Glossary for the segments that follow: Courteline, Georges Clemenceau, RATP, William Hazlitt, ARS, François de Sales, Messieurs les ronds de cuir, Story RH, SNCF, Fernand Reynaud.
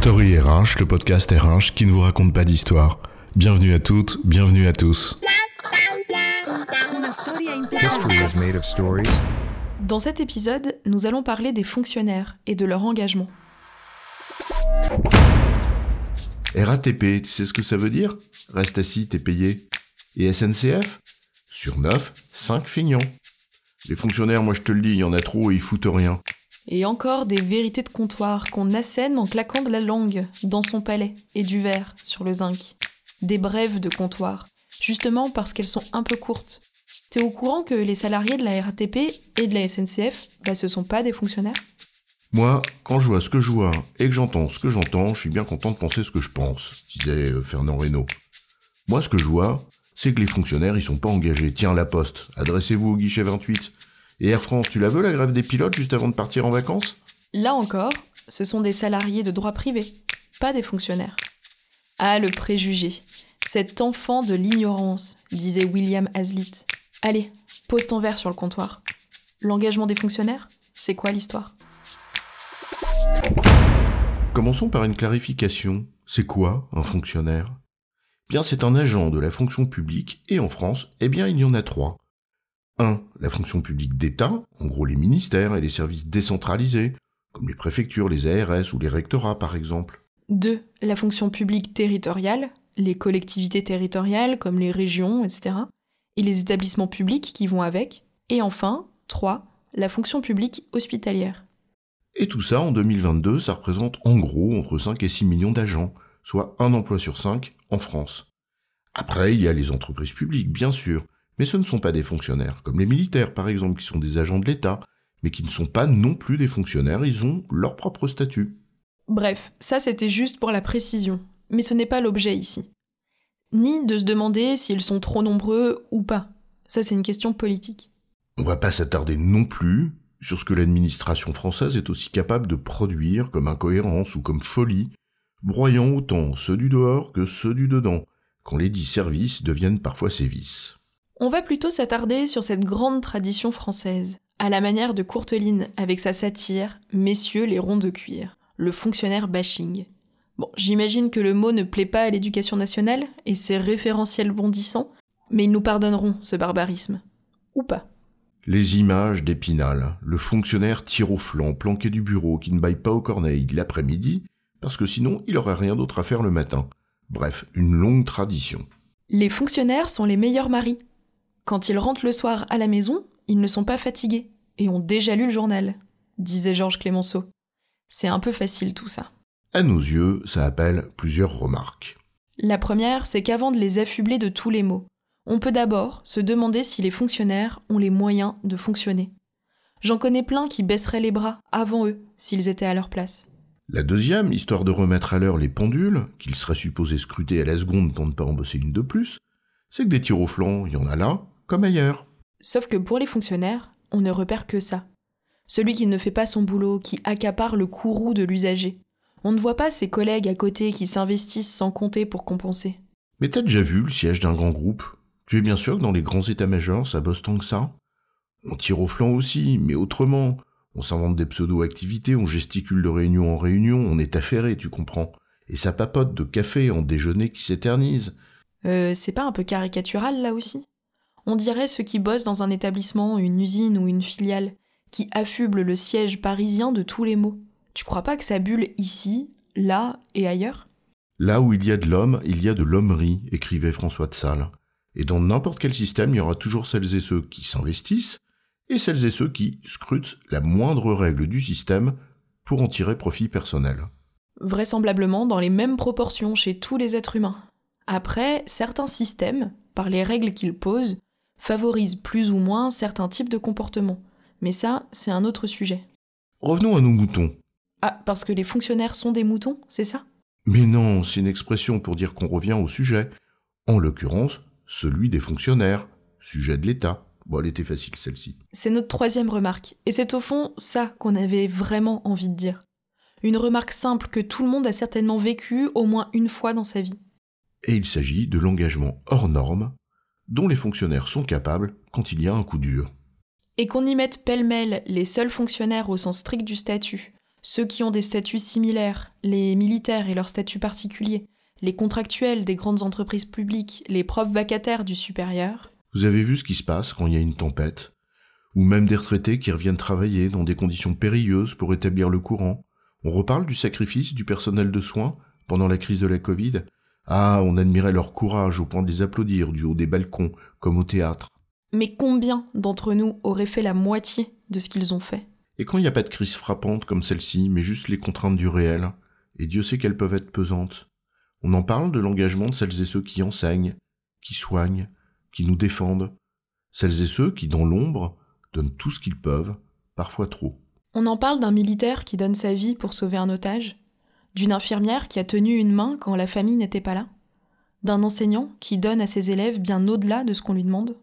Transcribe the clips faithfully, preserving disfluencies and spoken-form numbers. Story R H, le podcast R H qui ne vous raconte pas d'histoire. Bienvenue à toutes, bienvenue à tous. Dans cet épisode, nous allons parler des fonctionnaires et de leur engagement. R A T P, tu sais ce que ça veut dire ? Reste assis, t'es payé. Et S N C F ? Sur neuf, cinq feignants. Les fonctionnaires, moi je te le dis, il y en a trop et ils foutent rien. Et encore des vérités de comptoir qu'on assène en claquant de la langue dans son palais et du verre sur le zinc. Des brèves de comptoir, justement parce qu'elles sont un peu courtes. T'es au courant que les salariés de la R A T P et de la S N C F, bah ce sont pas des fonctionnaires ? Moi, quand je vois ce que je vois et que j'entends ce que j'entends, je suis bien content de penser ce que je pense, disait Fernand Reynaud. Moi, ce que je vois, c'est que les fonctionnaires, ils sont pas engagés. Tiens, la poste, adressez-vous au guichet vingt-huit. Et Air France, tu la veux la grève des pilotes juste avant de partir en vacances ? Là encore, ce sont des salariés de droit privé, pas des fonctionnaires. Ah, le préjugé, cet enfant de l'ignorance, disait William Hazlitt. Allez, pose ton verre sur le comptoir. L'engagement des fonctionnaires, c'est quoi l'histoire ? Commençons par une clarification. C'est quoi un fonctionnaire ? Bien, c'est un agent de la fonction publique, et en France, eh bien, il y en a trois. un. La fonction publique d'État, en gros les ministères et les services décentralisés, comme les préfectures, les A R S ou les rectorats par exemple. deux. La fonction publique territoriale, les collectivités territoriales comme les régions, et cetera, et les établissements publics qui vont avec. Et enfin, trois. La fonction publique hospitalière. Et tout ça, en deux mille vingt-deux, ça représente en gros entre cinq et six millions d'agents, soit un emploi sur cinq en France. Après, il y a les entreprises publiques, bien sûr, mais ce ne sont pas des fonctionnaires, comme les militaires par exemple, qui sont des agents de l'État, mais qui ne sont pas non plus des fonctionnaires, ils ont leur propre statut. Bref, ça c'était juste pour la précision, mais ce n'est pas l'objet ici. Ni de se demander s'ils sont trop nombreux ou pas, ça c'est une question politique. On va pas s'attarder non plus sur ce que l'administration française est aussi capable de produire comme incohérence ou comme folie, broyant autant ceux du dehors que ceux du dedans, quand les dits services deviennent parfois sévices. On va plutôt s'attarder sur cette grande tradition française, à la manière de Courteline avec sa satire « Messieurs les ronds de cuir », le fonctionnaire bashing. Bon, j'imagine que le mot ne plaît pas à l'éducation nationale et ses référentiels bondissants, mais ils nous pardonneront ce barbarisme. Ou pas. Les images d'Épinal, le fonctionnaire tire au flanc, planqué du bureau, qui ne baille pas aux corneilles l'après-midi, parce que sinon il aurait rien d'autre à faire le matin. Bref, une longue tradition. Les fonctionnaires sont les meilleurs maris. Quand ils rentrent le soir à la maison, ils ne sont pas fatigués et ont déjà lu le journal, disait Georges Clemenceau. C'est un peu facile tout ça. À nos yeux, ça appelle plusieurs remarques. La première, c'est qu'avant de les affubler de tous les maux, on peut d'abord se demander si les fonctionnaires ont les moyens de fonctionner. J'en connais plein qui baisseraient les bras avant eux s'ils étaient à leur place. La deuxième, histoire de remettre à l'heure les pendules, qu'ils seraient supposés scruter à la seconde pour ne pas en bosser une de plus, c'est que des tirs au flanc, il y en a là, comme ailleurs. Sauf que pour les fonctionnaires, on ne repère que ça. Celui qui ne fait pas son boulot, qui accapare le courroux de l'usager. On ne voit pas ses collègues à côté qui s'investissent sans compter pour compenser. Mais t'as déjà vu le siège d'un grand groupe ? Tu es bien sûr que dans les grands états-majors, ça bosse tant que ça ? On tire au flanc aussi, mais autrement. On s'invente des pseudo-activités, on gesticule de réunion en réunion, on est affairé, tu comprends ? Et ça papote de café en déjeuner qui s'éternise. Euh, c'est pas un peu caricatural là aussi ? On dirait ceux qui bossent dans un établissement, une usine ou une filiale, qui affublent le siège parisien de tous les maux. Tu crois pas que ça bulle ici, là et ailleurs ? Là où il y a de l'homme, il y a de l'hommerie, écrivait François de Sales. Et dans n'importe quel système, il y aura toujours celles et ceux qui s'investissent, et celles et ceux qui scrutent la moindre règle du système pour en tirer profit personnel. Vraisemblablement dans les mêmes proportions chez tous les êtres humains. Après, certains systèmes, par les règles qu'ils posent, favorisent plus ou moins certains types de comportements. Mais ça, c'est un autre sujet. Revenons à nos moutons. Ah, parce que les fonctionnaires sont des moutons, c'est ça ? Mais non, c'est une expression pour dire qu'on revient au sujet. En l'occurrence, celui des fonctionnaires, sujet de l'État. Bon, elle était facile celle-ci. C'est notre troisième remarque, et c'est au fond ça qu'on avait vraiment envie de dire. Une remarque simple que tout le monde a certainement vécue au moins une fois dans sa vie. Et il s'agit de l'engagement hors norme, dont les fonctionnaires sont capables quand il y a un coup dur. Et qu'on y mette pêle-mêle les seuls fonctionnaires au sens strict du statut, ceux qui ont des statuts similaires, les militaires et leurs statuts particuliers, les contractuels des grandes entreprises publiques, les profs vacataires du supérieur. Vous avez vu ce qui se passe quand il y a une tempête, ou même des retraités qui reviennent travailler dans des conditions périlleuses pour établir le courant. On reparle du sacrifice du personnel de soins pendant la crise de la Covid. Ah, on admirait leur courage au point de les applaudir du haut des balcons, comme au théâtre. Mais combien d'entre nous auraient fait la moitié de ce qu'ils ont fait ? Et quand il n'y a pas de crise frappante comme celle-ci, mais juste les contraintes du réel, et Dieu sait qu'elles peuvent être pesantes, on en parle de l'engagement de celles et ceux qui enseignent, qui soignent, qui nous défendent, celles et ceux qui, dans l'ombre, donnent tout ce qu'ils peuvent, parfois trop. On en parle d'un militaire qui donne sa vie pour sauver un otage, d'une infirmière qui a tenu une main quand la famille n'était pas là, d'un enseignant qui donne à ses élèves bien au-delà de ce qu'on lui demande.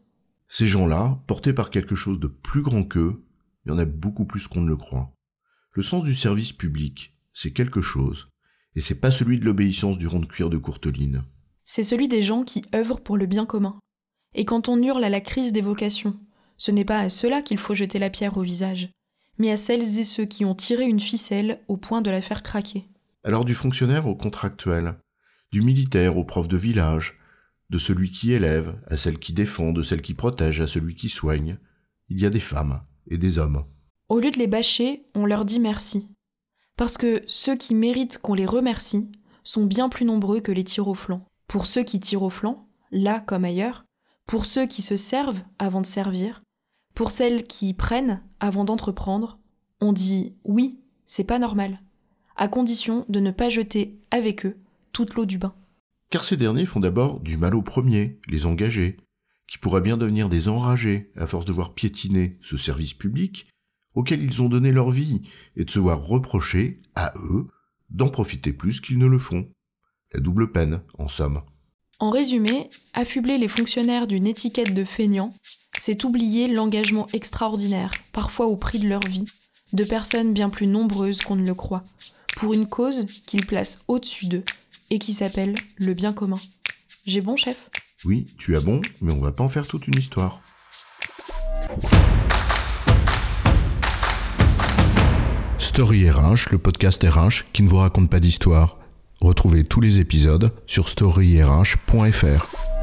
Ces gens-là, portés par quelque chose de plus grand qu'eux, il y en a beaucoup plus qu'on ne le croit. Le sens du service public, c'est quelque chose, et c'est pas celui de l'obéissance du rond de cuir de Courteline. C'est celui des gens qui œuvrent pour le bien commun. Et quand on hurle à la crise des vocations, ce n'est pas à ceux-là qu'il faut jeter la pierre au visage, mais à celles et ceux qui ont tiré une ficelle au point de la faire craquer. Alors du fonctionnaire au contractuel, du militaire au prof de village, de celui qui élève à celle qui défend, de celle qui protège à celui qui soigne, il y a des femmes et des hommes. Au lieu de les bâcher, on leur dit merci. Parce que ceux qui méritent qu'on les remercie sont bien plus nombreux que les tirs au flanc. Pour ceux qui tirent au flanc, là comme ailleurs, pour ceux qui se servent avant de servir, pour celles qui prennent avant d'entreprendre, on dit « oui, c'est pas normal », à condition de ne pas jeter avec eux toute l'eau du bain. Car ces derniers font d'abord du mal aux premiers, les engagés, qui pourraient bien devenir des enragés à force de voir piétiner ce service public auquel ils ont donné leur vie, et de se voir reprocher, à eux, d'en profiter plus qu'ils ne le font. La double peine, en somme. En résumé, affubler les fonctionnaires d'une étiquette de feignants, c'est oublier l'engagement extraordinaire, parfois au prix de leur vie, de personnes bien plus nombreuses qu'on ne le croit, pour une cause qu'ils placent au-dessus d'eux, et qui s'appelle le bien commun. J'ai bon, chef ? Oui, tu as bon, mais on va pas en faire toute une histoire. Story R H, le podcast R H qui ne vous raconte pas d'histoire. Retrouvez tous les épisodes sur story r h point f r.